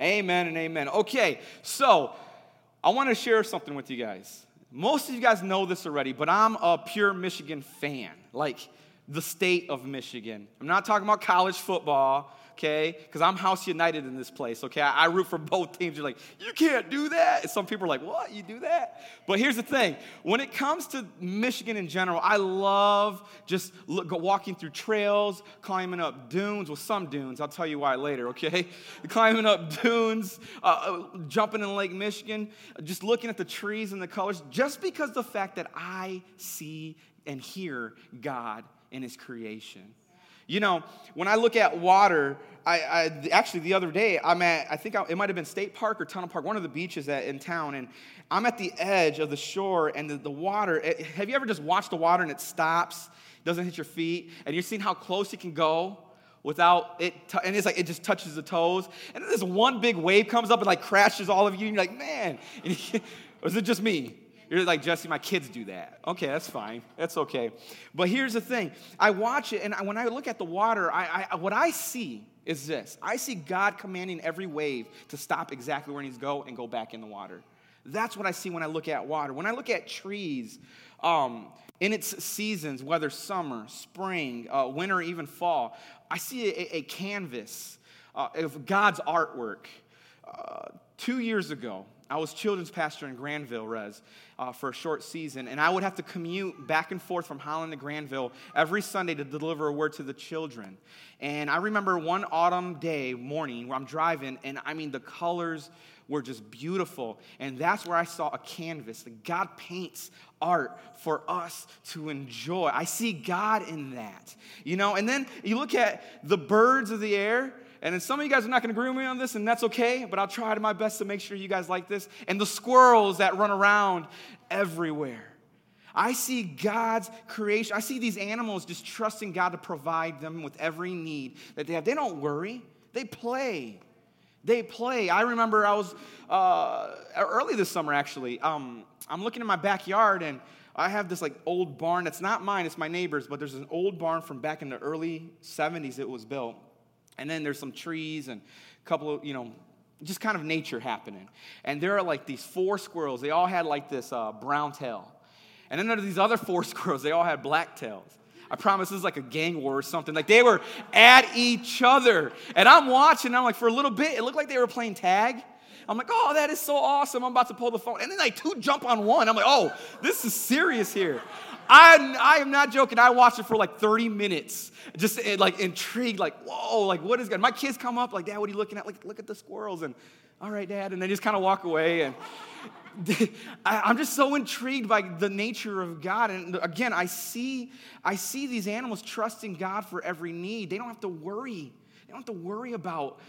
Amen and amen. Okay, so I want to share something with you guys. Most of you guys know this already, but I'm a pure Michigan fan, like the state of Michigan. I'm not talking about college football, okay, because I'm house united in this place, okay? I root for both teams. You're like, you can't do that. And some people are like, what, you do that? But here's the thing. When it comes to Michigan in general, I love just walking through trails, climbing up dunes. Well, some dunes. I'll tell you why later, okay? Climbing up dunes, jumping in Lake Michigan, just looking at the trees and the colors, just because the fact that I see and hear God in his creation. You know, when I look at water, I actually the other day, it might have been State Park or Tunnel Park, one of the beaches in town, and I'm at the edge of the shore, and the water, have you ever just watched the water and it stops, doesn't hit your feet, and you've seen how close it can go without it, and it's like it just touches the toes, and then this one big wave comes up and like crashes all of you, and you're like, man, or is it just me? You're like, Jesse, my kids do that. Okay, that's fine. That's okay. But here's the thing. I watch it, and when I look at the water, what I see is this. I see God commanding every wave to stop exactly where it needs to go and go back in the water. That's what I see when I look at water. When I look at trees, in its seasons, whether summer, spring, winter, or even fall, I see a canvas of God's artwork. 2 years ago, I was children's pastor in Granville, Rez, for a short season, and I would have to commute back and forth from Holland to Granville every Sunday to deliver a word to the children. And I remember one autumn day morning where I'm driving, and I mean, the colors were just beautiful, and that's where I saw a canvas. God paints art for us to enjoy. I see God in that, you know? And then you look at the birds of the air. And then some of you guys are not going to agree with me on this, and that's okay, but I'll try my best to make sure you guys like this. And the squirrels that run around everywhere. I see God's creation. I see these animals just trusting God to provide them with every need that they have. They don't worry. They play. They play. I remember I was early this summer, actually. I'm looking in my backyard, and I have this like old barn. That's not mine. It's my neighbor's, but there's an old barn from back in the early 70s it was built. And then there's some trees and a couple of, you know, just kind of nature happening. And there are like these four squirrels. They all had like this brown tail. And then there are these other four squirrels. They all had black tails. I promise this is like a gang war or something. Like they were at each other. And I'm watching. And I'm like, for a little bit, it looked like they were playing tag. I'm like, oh, that is so awesome. I'm about to pull the phone. And then like two jump on one. I'm like, oh, this is serious here. I am not joking. I watched it for like 30 minutes, just like intrigued, like, whoa, like what is God? My kids come up like, Dad, what are you looking at? Like, look at the squirrels. And all right, Dad. And they just kind of walk away. And I'm just so intrigued by the nature of God. And again, I see these animals trusting God for every need. They don't have to worry. They don't have to worry about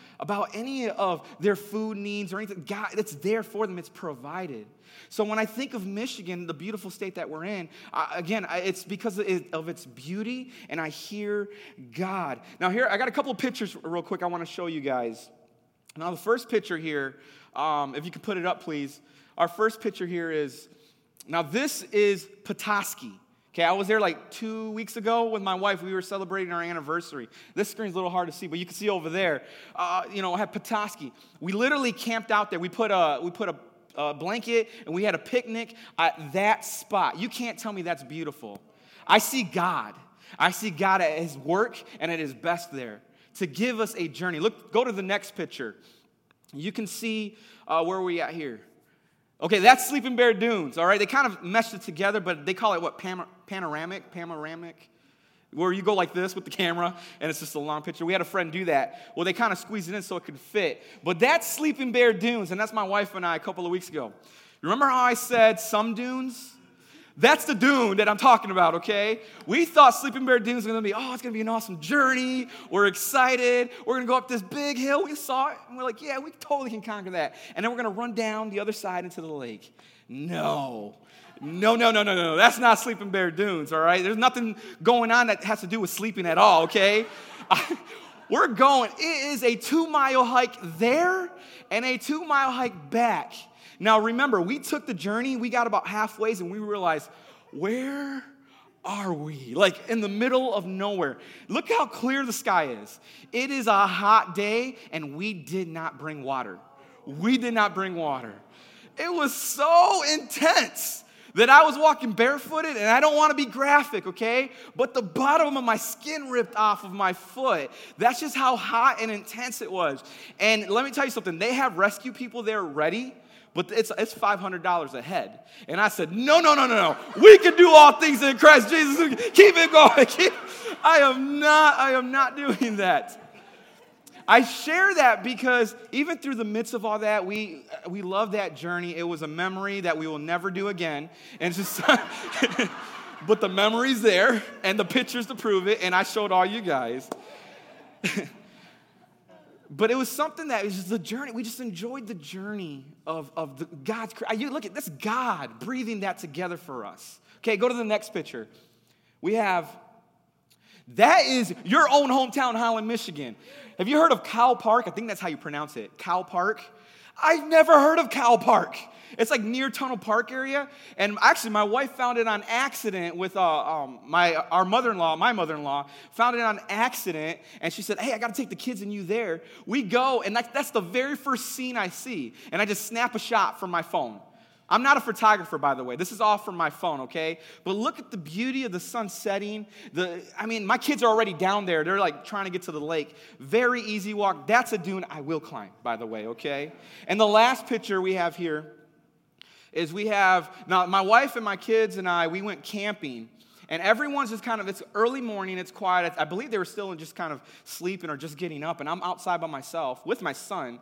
any of their food needs or anything. God, it's there for them. It's provided. So when I think of Michigan, the beautiful state that we're in, it's because of its beauty, and I hear God. Now here, I got a couple of pictures real quick I want to show you guys. Now the first picture here, if you could put it up, please. Our first picture here is, now this is Petoskey. Okay, I was there like 2 weeks ago with my wife. We were celebrating our anniversary. This screen's a little hard to see, but you can see over there. I had Petoskey. We literally camped out there. We put a blanket, and we had a picnic at that spot. You can't tell me that's beautiful. I see God. I see God at his work and at his best there to give us a journey. Look, go to the next picture. You can see where are we at here. Okay, that's Sleeping Bear Dunes, all right? They kind of meshed it together, but they call it what, panoramic? Where you go like this with the camera, and it's just a long picture. We had a friend do that. Well, they kind of squeezed it in so it could fit. But that's Sleeping Bear Dunes, and that's my wife and I a couple of weeks ago. Remember how I said some dunes? That's the dune that I'm talking about, okay? We thought Sleeping Bear Dunes was going to be, it's going to be an awesome journey. We're excited. We're going to go up this big hill. We saw it, and we're like, yeah, we totally can conquer that. And then we're going to run down the other side into the lake. No. That's not Sleeping Bear Dunes, all right? There's nothing going on that has to do with sleeping at all, okay? We're going. It is a 2-mile hike there and a 2-mile hike back. Now, remember, we took the journey. We got about halfway, and we realized, where are we? Like in the middle of nowhere. Look how clear the sky is. It is a hot day, and we did not bring water. We did not bring water. It was so intense that I was walking barefooted, and I don't want to be graphic, okay? But the bottom of my skin ripped off of my foot. That's just how hot and intense it was. And let me tell you something. They have rescue people there ready, but it's $500 a head. And I said, no. We can do all things in Christ Jesus. Keep it going. I am not doing that. I share that because even through the midst of all that, we love that journey. It was a memory that we will never do again. And just but the memory's there and the pictures to prove it, and I showed all you guys. But it was something that was just the journey. We just enjoyed the journey of God's creation. Look at this, God breathing that together for us. Okay, go to the next picture. We have, that is your own hometown, Holland, Michigan. Have you heard of Kyle Park? I think that's how you pronounce it, Kyle Park. I've never heard of Kyle Park. It's like near Tunnel Park area. And actually, my wife found it on accident with my mother-in-law found it on accident. And she said, hey, I got to take the kids and you there. We go, and that's the very first scene I see. And I just snap a shot from my phone. I'm not a photographer, by the way. This is all from my phone, okay? But look at the beauty of the sun setting. My kids are already down there. They're like trying to get to the lake. Very easy walk. That's a dune I will climb, by the way, okay? And the last picture we have here is now my wife and my kids and I, we went camping. And everyone's just it's early morning, it's quiet. I believe they were still in just kind of sleeping or just getting up. And I'm outside by myself with my son.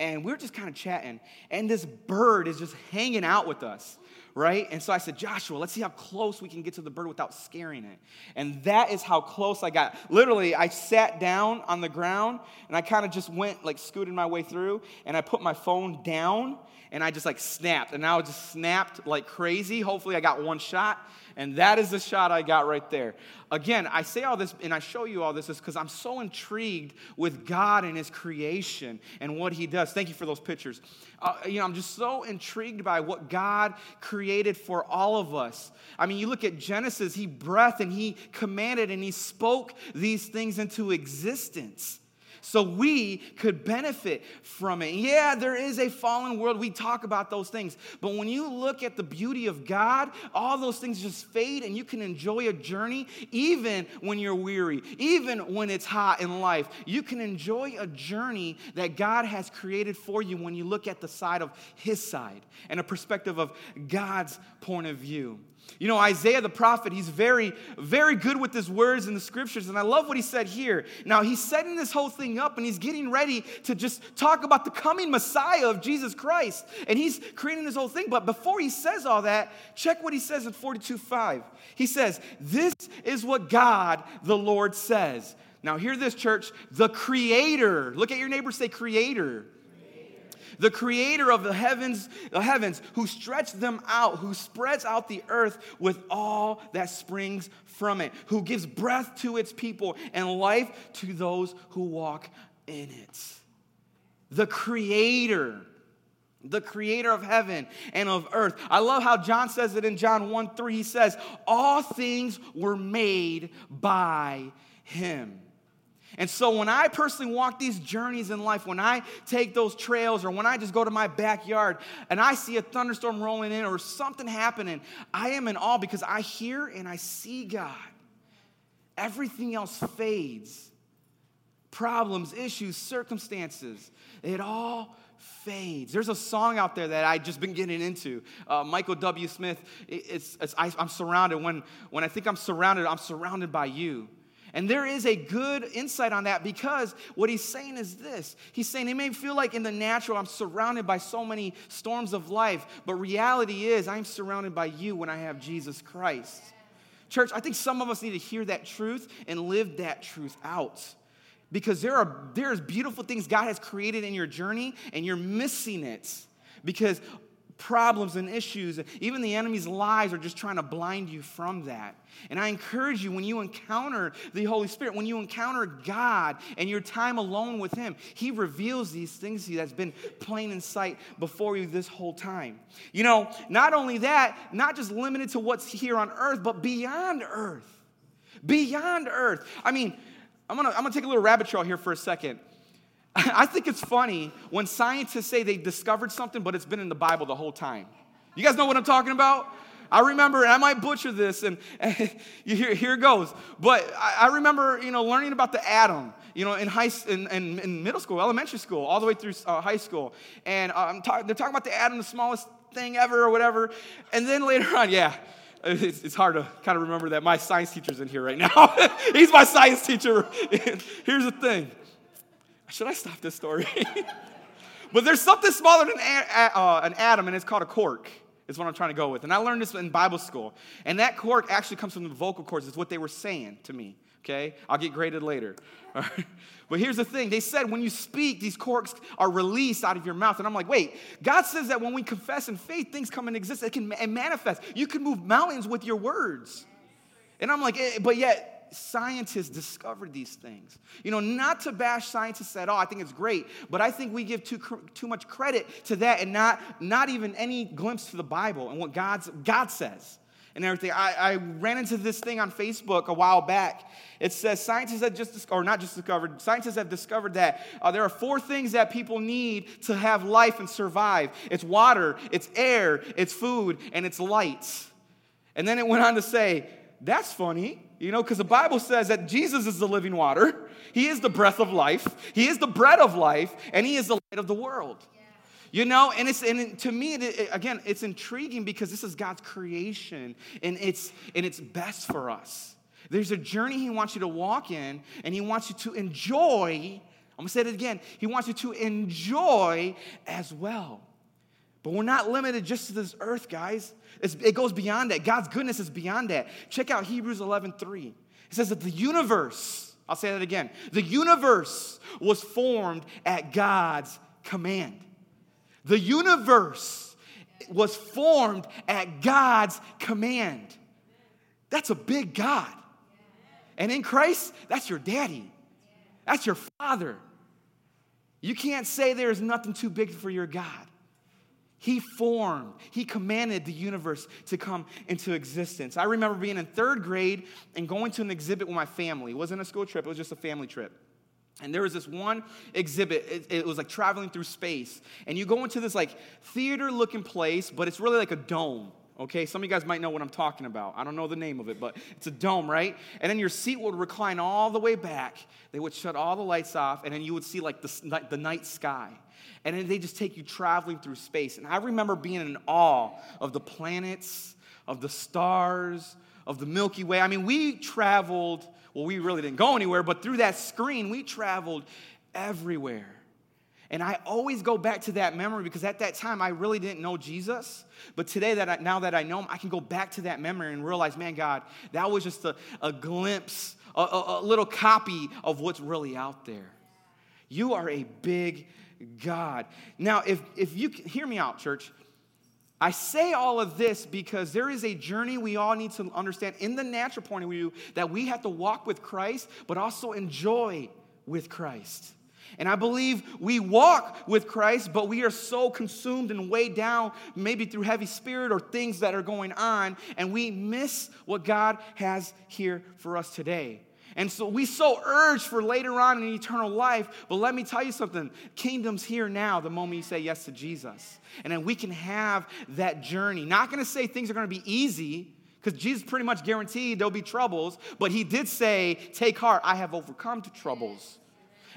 And we're just kind of chatting. And this bird is just hanging out with us, right? And so I said, Joshua, let's see how close we can get to the bird without scaring it. And that is how close I got. Literally, I sat down on the ground, and I kind of just went, scooted my way through. And I put my phone down, and I just, snapped. And I just snapped like crazy. Hopefully, I got one shot. And that is the shot I got right there. Again, I say all this and I show you all this is because I'm so intrigued with God and his creation and what he does. Thank you for those pictures. I'm just so intrigued by what God created for all of us. I mean, you look at Genesis, he breathed and he commanded and he spoke these things into existence, so we could benefit from it. Yeah, there is a fallen world. We talk about those things. But when you look at the beauty of God, all those things just fade, and you can enjoy a journey even when you're weary, even when it's hot in life. You can enjoy a journey that God has created for you when you look at the side of his side and a perspective of God's point of view. You know, Isaiah the prophet, he's very, very good with his words in the scriptures, and I love what he said here. Now, he's setting this whole thing up, and he's getting ready to just talk about the coming Messiah of Jesus Christ, and he's creating this whole thing. But before he says all that, check what he says in 42:5. He says, this is what God, the Lord, says. Now, hear this, church, the Creator. Look at your neighbor, say Creator. The Creator of the heavens, who stretched them out, who spreads out the earth with all that springs from it, who gives breath to its people and life to those who walk in it. The Creator of heaven and of earth. I love how John says it in John 1:3. He says, all things were made by him. And so when I personally walk these journeys in life, when I take those trails or when I just go to my backyard and I see a thunderstorm rolling in or something happening, I am in awe because I hear and I see God. Everything else fades. Problems, issues, circumstances, it all fades. There's a song out there that I've just been getting into. Michael W. Smith, I'm surrounded. When I think I'm surrounded by you. And there is a good insight on that because what he's saying is this. He's saying it may feel like in the natural I'm surrounded by so many storms of life, but reality is I'm surrounded by you when I have Jesus Christ. Church, I think some of us need to hear that truth and live that truth out because there's beautiful things God has created in your journey and you're missing it because problems and issues. Even the enemy's lies are just trying to blind you from that. And I encourage you, when you encounter the Holy Spirit, when you encounter God and your time alone with him, he reveals these things to you that's been plain in sight before you this whole time. You know, not only that, not just limited to what's here on earth, but beyond earth. Beyond earth. I mean, I'm gonna take a little rabbit trail here for a second. I think it's funny when scientists say they discovered something, but it's been in the Bible the whole time. You guys know what I'm talking about? I remember, and I might butcher this, and here it goes. But I remember, you know, learning about the atom, you know, in middle school, elementary school, all the way through high school. And they're talking about the atom, the smallest thing ever or whatever. And then later on, yeah. It's hard to kind of remember that. My science teacher's in here right now. He's my science teacher. Here's the thing. Should I stop this story? But there's something smaller than an atom, and it's called a cork, is what I'm trying to go with. And I learned this in Bible school. And that cork actually comes from the vocal cords. It's what they were saying to me, okay? I'll get graded later. All right? But here's the thing. They said when you speak, these corks are released out of your mouth. And I'm like, wait, God says that when we confess in faith, things come and exist. It can manifest. You can move mountains with your words. And I'm like, but yet scientists discovered these things. You know, not to bash scientists at all. I think it's great. But I think we give too much credit to that and not even any glimpse to the Bible and what God says. And everything. I ran into this thing on Facebook a while back. It says scientists have discovered that there are 4 things that people need to have life and survive. It's water, it's air, it's food, and it's lights. And then it went on to say, that's funny, you know, because the Bible says that Jesus is the living water. He is the breath of life. He is the bread of life, and he is the light of the world. You know, and to me, again, it's intriguing because this is God's creation, and it's best for us. There's a journey he wants you to walk in, and he wants you to enjoy. I'm going to say it again. He wants you to enjoy as well. But we're not limited just to this earth, guys. It goes beyond that. God's goodness is beyond that. Check out Hebrews 11:3. It says that the universe, I'll say that again, the universe was formed at God's command. The universe was formed at God's command. That's a big God. And in Christ, that's your daddy. That's your father. You can't say there is nothing too big for your God. He commanded the universe to come into existence. I remember being in 3rd grade and going to an exhibit with my family. It wasn't a school trip, it was just a family trip. And there was this one exhibit, it was like traveling through space. And you go into this like theater-looking place, but it's really like a dome, okay? Some of you guys might know what I'm talking about. I don't know the name of it, but it's a dome, right? And then your seat would recline all the way back. They would shut all the lights off, and then you would see like the night sky. And then they just take you traveling through space. And I remember being in awe of the planets, of the stars, of the Milky Way. I mean, we traveled... Well, we really didn't go anywhere, but through that screen, we traveled everywhere. And I always go back to that memory because at that time, I really didn't know Jesus. But today, now that I know him, I can go back to that memory and realize, man, God, that was just a glimpse, a little copy of what's really out there. You are a big God. Now, if you hear me out, church, I say all of this because there is a journey we all need to understand in the natural point of view that we have to walk with Christ, but also enjoy with Christ. And I believe we walk with Christ, but we are so consumed and weighed down maybe through heavy spirit or things that are going on, and we miss what God has here for us today. And so we so urge for later on in eternal life, but let me tell you something. Kingdom's here now the moment you say yes to Jesus. And then we can have that journey. Not going to say things are going to be easy, because Jesus pretty much guaranteed there'll be troubles, but he did say, take heart, I have overcome the troubles.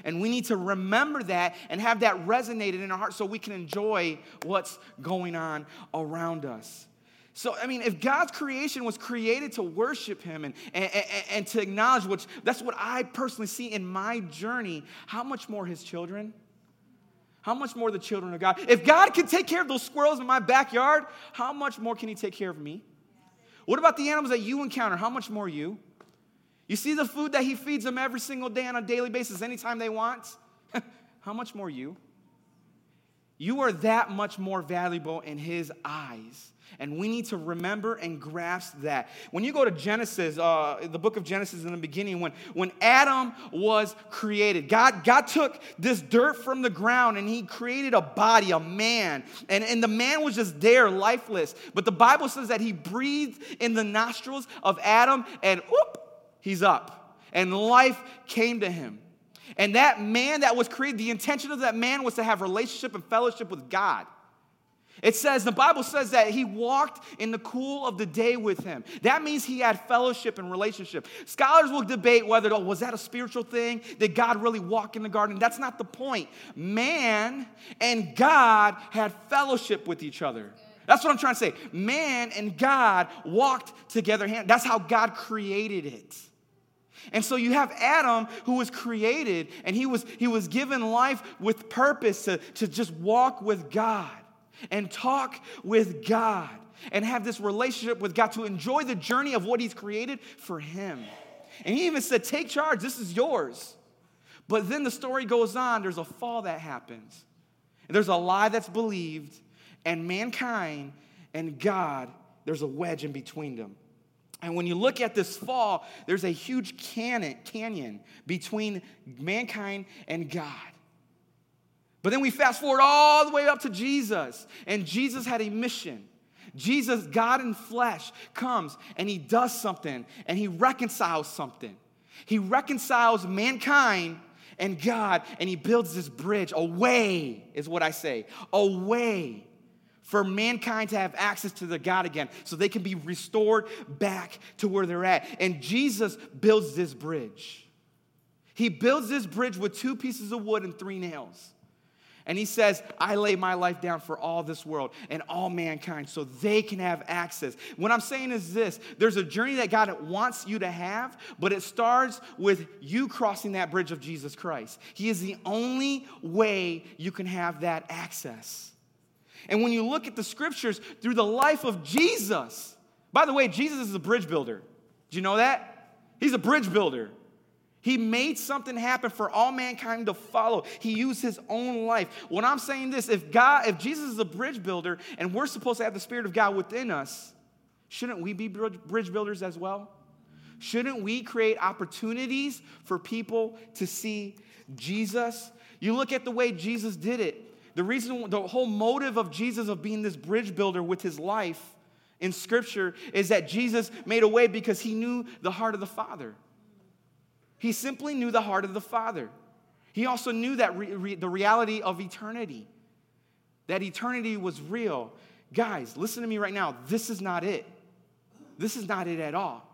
And we need to remember that and have that resonated in our heart so we can enjoy what's going on around us. So, I mean, if God's creation was created to worship him and to acknowledge, which that's what I personally see in my journey, how much more his children? How much more the children of God? If God can take care of those squirrels in my backyard, how much more can he take care of me? What about the animals that you encounter? How much more you? You see the food that he feeds them every single day on a daily basis, anytime they want? How much more you? You are that much more valuable in his eyes. And we need to remember and grasp that. When you go to Genesis, the book of Genesis in the beginning, when Adam was created, God took this dirt from the ground and he created a body, a man. And the man was just there, lifeless. But the Bible says that he breathed in the nostrils of Adam and he's up. And life came to him. And that man that was created, the intention of that man was to have relationship and fellowship with God. It says, the Bible says that he walked in the cool of the day with him. That means he had fellowship and relationship. Scholars will debate whether, was that a spiritual thing? Did God really walk in the garden? That's not the point. Man and God had fellowship with each other. That's what I'm trying to say. Man and God walked together. That's how God created it. And so you have Adam who was created, and he was given life with purpose to just walk with God and talk with God and have this relationship with God to enjoy the journey of what he's created for him. And he even said, take charge, this is yours. But then the story goes on, there's a fall that happens. And there's a lie that's believed, and mankind and God, there's a wedge in between them. And when you look at this fall, there's a huge canyon between mankind and God. But then we fast forward all the way up to Jesus. And Jesus had a mission. Jesus, God in flesh, comes and he does something. And he reconciles something. He reconciles mankind and God. And he builds this bridge. A way is what I say. A way for mankind to have access to the God again, so they can be restored back to where they're at. And Jesus builds this bridge. He builds this bridge with 2 pieces of wood and 3 nails. And he says, I lay my life down for all this world and all mankind so they can have access. What I'm saying is this. There's a journey that God wants you to have, but it starts with you crossing that bridge of Jesus Christ. He is the only way you can have that access. And when you look at the scriptures through the life of Jesus, by the way, Jesus is a bridge builder. Do you know that? He's a bridge builder. He made something happen for all mankind to follow. He used his own life. When I'm saying this, if Jesus is a bridge builder and we're supposed to have the Spirit of God within us, shouldn't we be bridge builders as well? Shouldn't we create opportunities for people to see Jesus? You look at the way Jesus did it. The reason, the whole motive of Jesus of being this bridge builder with his life in Scripture is that Jesus made a way because he knew the heart of the Father. He simply knew the heart of the Father. He also knew that the reality of eternity, that eternity was real. Guys, listen to me right now. This is not it. This is not it at all.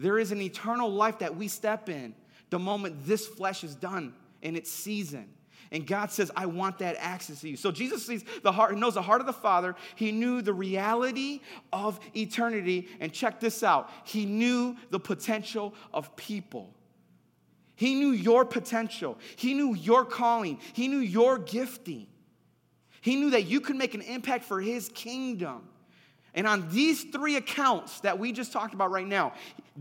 There is an eternal life that we step in the moment this flesh is done in its season. And God says, I want that access to you. So Jesus sees the heart, knows the heart of the Father. He knew the reality of eternity. And check this out. He knew the potential of people. He knew your potential. He knew your calling. He knew your gifting. He knew that you could make an impact for his kingdom. And on these 3 accounts that we just talked about right now,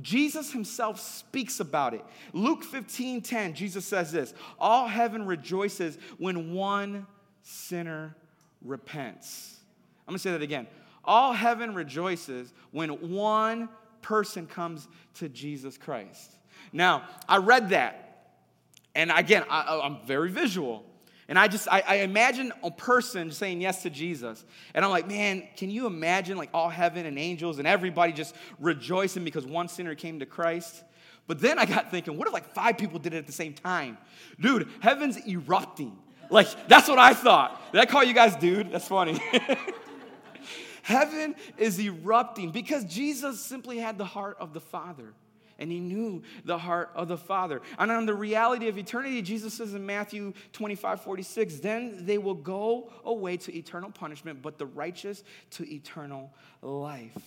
Jesus himself speaks about it. Luke 15:10, Jesus says this, all heaven rejoices when one sinner repents. I'm going to say that again. All heaven rejoices when one person comes to Jesus Christ. Now, I read that, and again, I'm very visual. And I imagine a person saying yes to Jesus. And I'm like, man, can you imagine like all heaven and angels and everybody just rejoicing because one sinner came to Christ? But then I got thinking, what if like 5 people did it at the same time? Dude, heaven's erupting. Like, that's what I thought. Did I call you guys dude? That's funny. Heaven is erupting because Jesus simply had the heart of the Father. And he knew the heart of the Father. And on the reality of eternity, Jesus says in Matthew 25:46, then they will go away to eternal punishment, but the righteous to eternal life.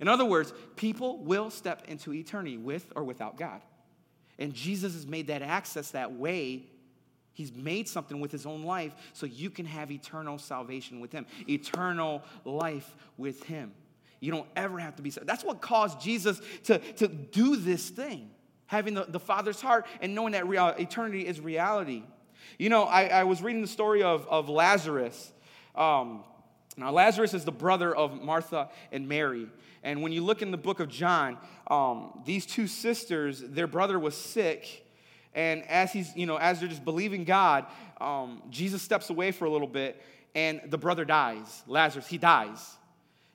In other words, people will step into eternity with or without God. And Jesus has made that access that way. He's made something with his own life so you can have eternal salvation with him, eternal life with him. You don't ever have to be saved. That's what caused Jesus to do this thing, having the Father's heart and knowing that eternity is reality. You know, I was reading the story of Lazarus. Now, Lazarus is the brother of Martha and Mary. And when you look in the book of John, these two sisters, their brother was sick. And as he's, you know, as they're just believing God, Jesus steps away for a little bit, and the brother dies. Lazarus, he dies.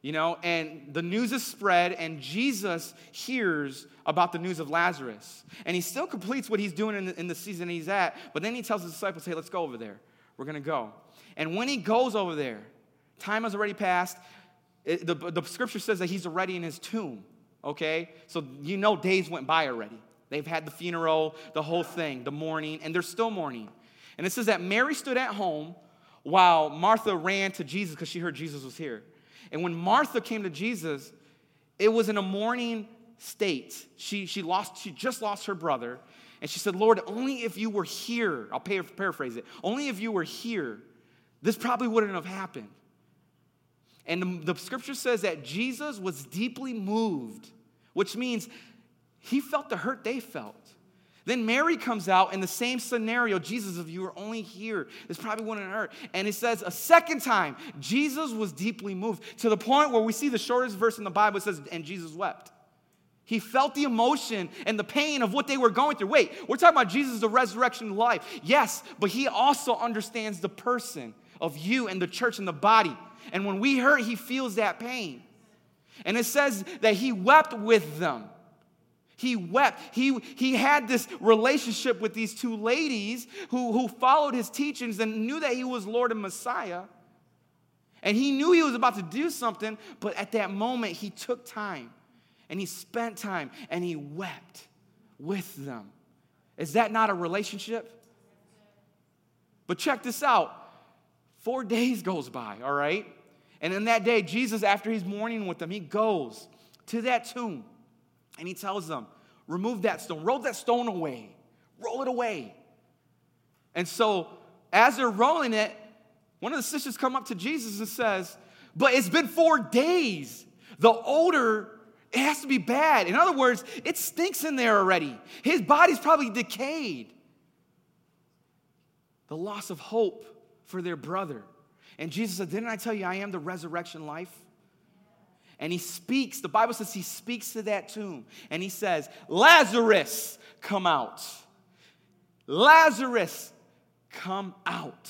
You know, and the news is spread, and Jesus hears about the news of Lazarus. And he still completes what he's doing in the season he's at, but then he tells his disciples, hey, let's go over there. We're going to go. And when he goes over there, time has already passed. The scripture says that he's already in his tomb, okay? So you know days went by already. They've had the funeral, the whole thing, the mourning, and they're still mourning. And it says that Mary stood at home while Martha ran to Jesus because she heard Jesus was here. And when Martha came to Jesus, it was in a mourning state. She just lost her brother. And she said, Lord, only if you were here, I'll paraphrase it, only if you were here, this probably wouldn't have happened. And the scripture says that Jesus was deeply moved, which means he felt the hurt they felt. Then Mary comes out in the same scenario. Jesus, if you were only here, this probably wouldn't hurt. And it says a second time, Jesus was deeply moved to the point where we see the shortest verse in the Bible. It says, and Jesus wept. He felt the emotion and the pain of what they were going through. Wait, we're talking about Jesus, the resurrection life. Yes, but he also understands the person of you and the church and the body. And when we hurt, he feels that pain. And it says that he wept with them. He wept. He had this relationship with these two ladies who followed his teachings and knew that he was Lord and Messiah. And he knew he was about to do something, but at that moment, he took time, and he spent time, and he wept with them. Is that not a relationship? But check this out. 4 days goes by, all right? And in that day, Jesus, after he's mourning with them, he goes to that tomb. And he tells them, remove that stone. Roll that stone away. Roll it away. And so as they're rolling it, one of the sisters come up to Jesus and says, but it's been 4 days. The odor, it has to be bad. In other words, it stinks in there already. His body's probably decayed. The loss of hope for their brother. And Jesus said, didn't I tell you I am the resurrection life? And he speaks, the Bible says he speaks to that tomb. And he says, Lazarus, come out. Lazarus, come out.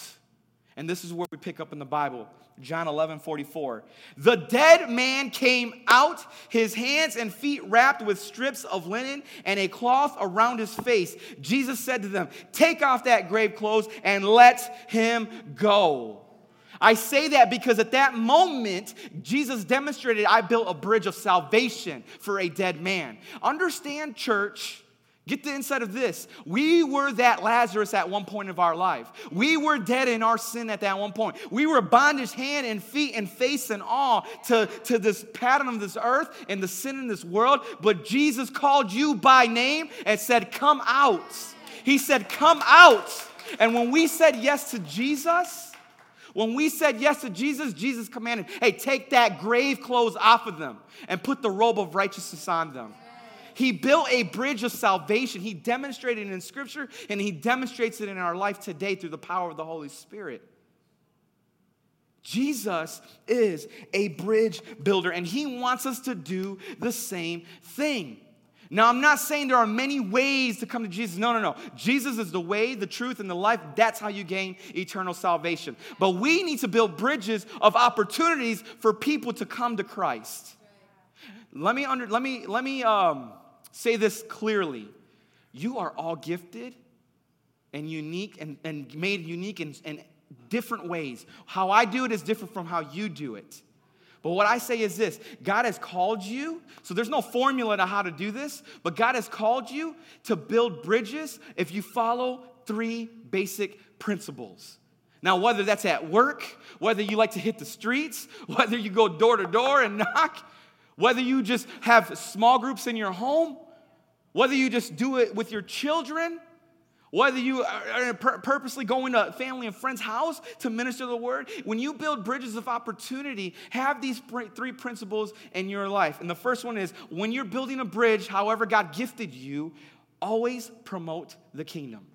And this is where we pick up in the Bible. John 11:44. The dead man came out, his hands and feet wrapped with strips of linen and a cloth around his face. Jesus said to them, take off that grave clothes and let him go. I say that because at that moment, Jesus demonstrated, I built a bridge of salvation for a dead man. Understand, church, get the insight of this. We were that Lazarus at one point of our life. We were dead in our sin at that one point. We were bondage, hand and feet and face and all to this pattern of this earth and the sin in this world. But Jesus called you by name and said, come out. He said, come out. And when we said yes to Jesus... when we said yes to Jesus, Jesus commanded, hey, take that grave clothes off of them and put the robe of righteousness on them. He built a bridge of salvation. He demonstrated it in Scripture, and he demonstrates it in our life today through the power of the Holy Spirit. Jesus is a bridge builder, and he wants us to do the same thing. Now, I'm not saying there are many ways to come to Jesus. No. Jesus is the way, the truth, and the life. That's how you gain eternal salvation. But we need to build bridges of opportunities for people to come to Christ. Let me say this clearly. You are all gifted and unique and made unique in different ways. How I do it is different from how you do it. But what I say is this, God has called you, so there's no formula to how to do this, but God has called you to build bridges if you follow 3 basic principles. Now, whether that's at work, whether you like to hit the streets, whether you go door to door and knock, whether you just have small groups in your home, whether you just do it with your children, whether you are purposely going to family and friends' house to minister the word, when you build bridges of opportunity, have these 3 principles in your life. And the first one is, when you're building a bridge, however God gifted you, always promote the kingdom.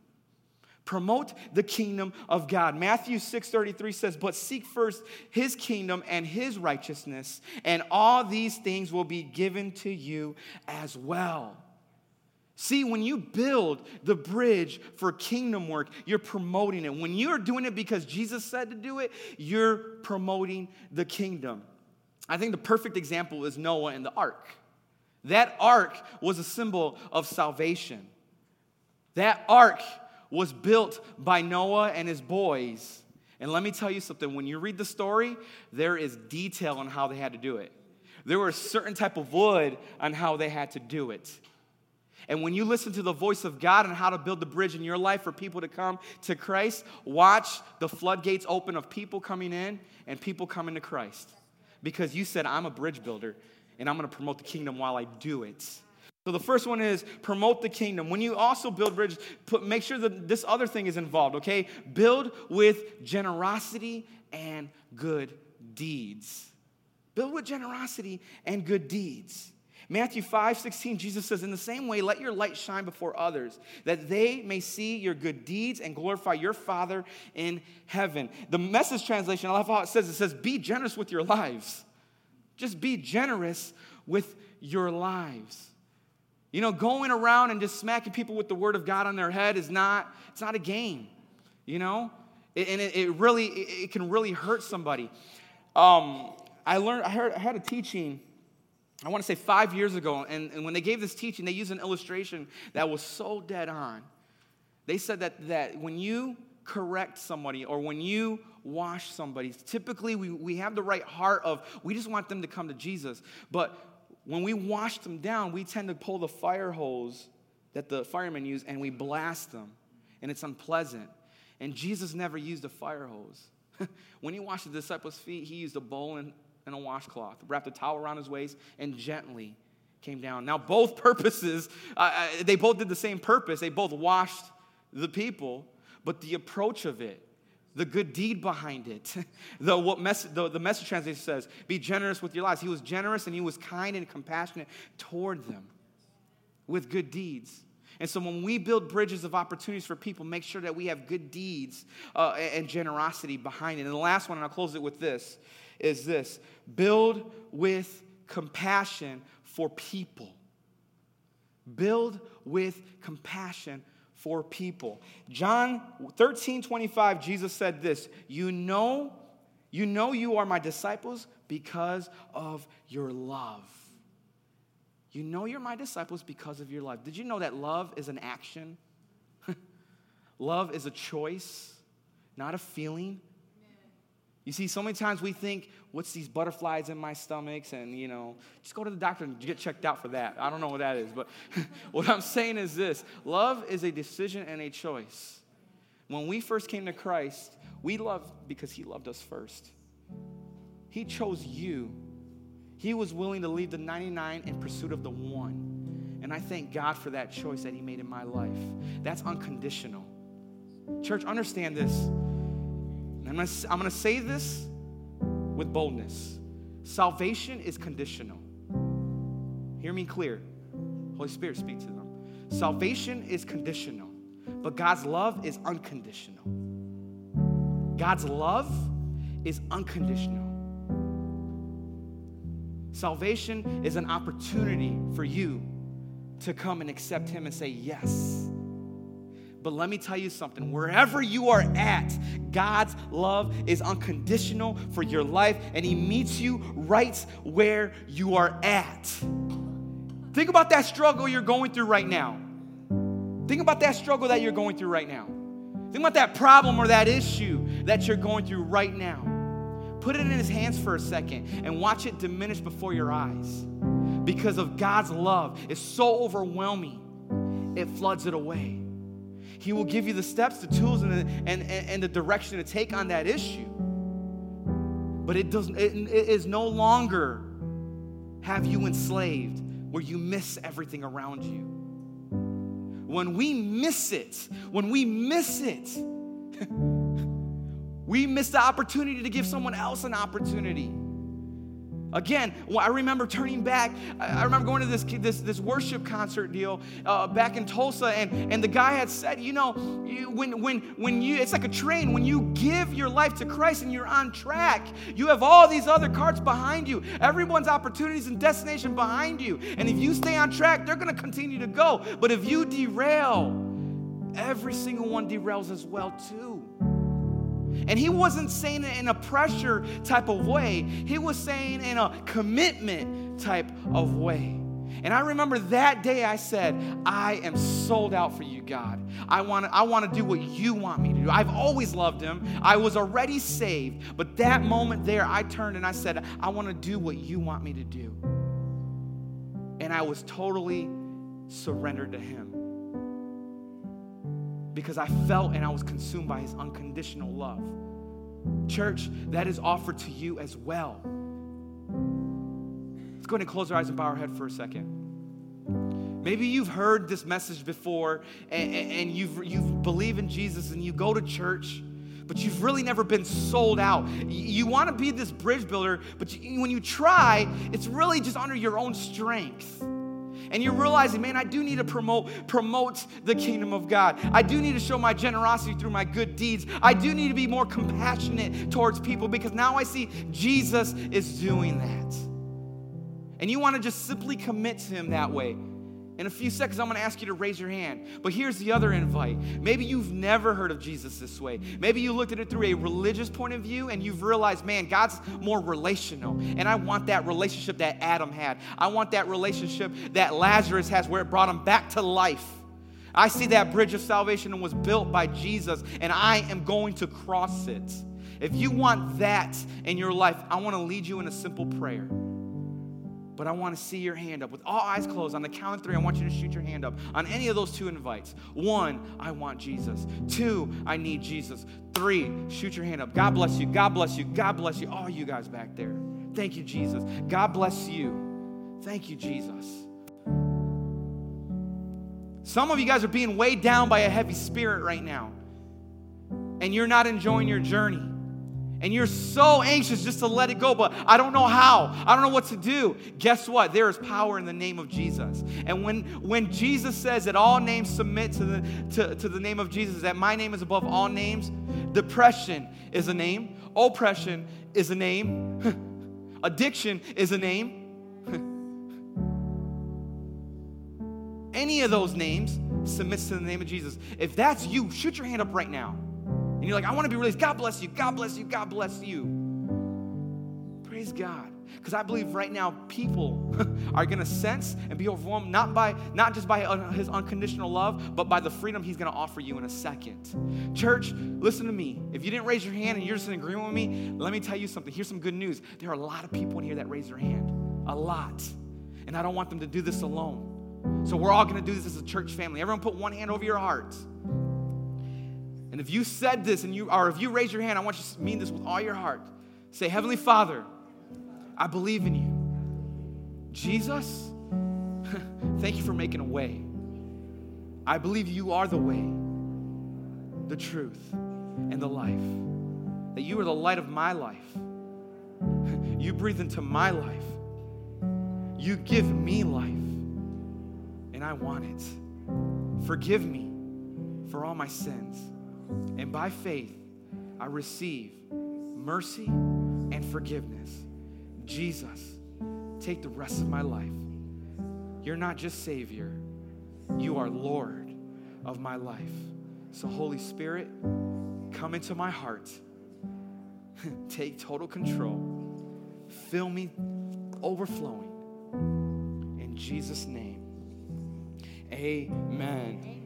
Promote the kingdom of God. Matthew 6:33 says, but seek first his kingdom and his righteousness, and all these things will be given to you as well. See, when you build the bridge for kingdom work, you're promoting it. When you're doing it because Jesus said to do it, you're promoting the kingdom. I think the perfect example is Noah and the ark. That ark was a symbol of salvation. That ark was built by Noah and his boys. And let me tell you something. When you read the story, there is detail on how they had to do it. There were a certain type of wood on how they had to do it. And when you listen to the voice of God on how to build the bridge in your life for people to come to Christ, watch the floodgates open of people coming in and people coming to Christ. Because you said, I'm a bridge builder, and I'm going to promote the kingdom while I do it. So the first one is promote the kingdom. When you also build bridges, make sure that this other thing is involved, okay? Build with generosity and good deeds. Build with generosity and good deeds. Matthew 5:16, Jesus says, in the same way, let your light shine before others, that they may see your good deeds and glorify your Father in heaven. The Message translation, I love how it says, be generous with your lives. Just be generous with your lives. You know, going around and just smacking people with the word of God on their head is not, it's not a game, you know? And it can really hurt somebody. I had a teaching, I want to say 5 years ago, and when they gave this teaching, they used an illustration that was so dead on. They said that when you correct somebody or when you wash somebody, typically we have the right heart of, we just want them to come to Jesus, but when we wash them down, we tend to pull the fire hose that the firemen use and we blast them, and it's unpleasant. And Jesus never used a fire hose. When he washed the disciples' feet, he used a bowl and a washcloth, wrapped a towel around his waist, and gently came down. Now, both purposes, they both did the same purpose. They both washed the people, but the approach of it, the good deed behind it. The Message translation says, be generous with your lives. He was generous and he was kind and compassionate toward them with good deeds. And so when we build bridges of opportunities for people, make sure that we have good deeds and generosity behind it. And the last one, and I'll close it with this, is this. Build with compassion for people. Build with compassion for people. John 13:25, Jesus said this, you know you are my disciples because of your love. You know you're my disciples because of your love. Did you know that love is an action? Love is a choice, not a feeling. You see, so many times we think, what's these butterflies in my stomachs? And, you know, just go to the doctor and get checked out for that. I don't know what that is, but what I'm saying is this. Love is a decision and a choice. When we first came to Christ, we loved because he loved us first. He chose you. He was willing to leave the 99 in pursuit of the one. And I thank God for that choice that he made in my life. That's unconditional. Church, understand this. I'm going to say this with boldness. Salvation is conditional. Hear me clear. Holy Spirit, speak to them. Salvation is conditional, but God's love is unconditional. God's love is unconditional. Salvation is an opportunity for you to come and accept him and say yes. But let me tell you something. Wherever you are at, God's love is unconditional for your life, and he meets you right where you are at. Think about that struggle you're going through right now. Think about that struggle that you're going through right now. Think about that problem or that issue that you're going through right now. Put it in his hands for a second and watch it diminish before your eyes, because of God's love is so overwhelming, it floods it away. He will give you the steps, the tools, and the direction to take on that issue. But it is no longer have you enslaved where you miss everything around you. When we miss it, we miss the opportunity to give someone else an opportunity. Again, I remember turning back. I remember going to this worship concert deal back in Tulsa, and the guy had said, you know, when you, it's like a train. When you give your life to Christ and you're on track, you have all these other carts behind you, everyone's opportunities and destination behind you. And if you stay on track, they're going to continue to go. But if you derail, every single one derails as well too. And he wasn't saying it in a pressure type of way. He was saying in a commitment type of way. And I remember that day I said, I am sold out for you, God. I want to do what you want me to do. I've always loved him. I was already saved. But that moment there, I turned and I said, I want to do what you want me to do. And I was totally surrendered to him. Because I felt and I was consumed by his unconditional love. Church, that is offered to you as well. Let's go ahead and close our eyes and bow our head for a second. Maybe you've heard this message before and you've believed in Jesus and you go to church, but you've really never been sold out. You want to be this bridge builder, but when you try, it's really just under your own strength. And you're realizing, man, I do need to promote the kingdom of God. I do need to show my generosity through my good deeds. I do need to be more compassionate towards people because now I see Jesus is doing that. And you want to just simply commit to him that way. In a few seconds, I'm going to ask you to raise your hand. But here's the other invite. Maybe you've never heard of Jesus this way. Maybe you looked at it through a religious point of view, and you've realized, man, God's more relational. And I want that relationship that Adam had. I want that relationship that Lazarus has where it brought him back to life. I see that bridge of salvation was built by Jesus, and I am going to cross it. If you want that in your life, I want to lead you in a simple prayer. But I want to see your hand up. With all eyes closed, on the count of three, I want you to shoot your hand up on any of those two invites. 1, I want Jesus. 2, I need Jesus. 3, shoot your hand up. God bless you. God bless you. God bless you. All you guys back there. Thank you, Jesus. God bless you. Thank you, Jesus. Some of you guys are being weighed down by a heavy spirit right now. And you're not enjoying your journey. And you're so anxious just to let it go, but I don't know how. I don't know what to do. Guess what? There is power in the name of Jesus. And when Jesus says that all names submit to the name of Jesus, that my name is above all names, depression is a name. Oppression is a name. Addiction is a name. Any of those names submits to the name of Jesus. If that's you, shoot your hand up right now. And you're like, I want to be released. God bless you. God bless you. God bless you. Praise God. Because I believe right now people are going to sense and be overwhelmed, not just by his unconditional love, but by the freedom he's going to offer you in a second. Church, listen to me. If you didn't raise your hand and you're just in agreement with me, let me tell you something. Here's some good news. There are a lot of people in here that raise their hand. A lot. And I don't want them to do this alone. So we're all going to do this as a church family. Everyone put one hand over your heart. And if you said this, if you raise your hand, I want you to mean this with all your heart. Say, Heavenly Father, I believe in you. Jesus, thank you for making a way. I believe you are the way, the truth, and the life. That you are the light of my life. You breathe into my life. You give me life, and I want it. Forgive me for all my sins. And by faith, I receive mercy and forgiveness. Jesus, take the rest of my life. You're not just Savior. You are Lord of my life. So Holy Spirit, come into my heart. Take total control. Fill me overflowing. In Jesus' name, amen.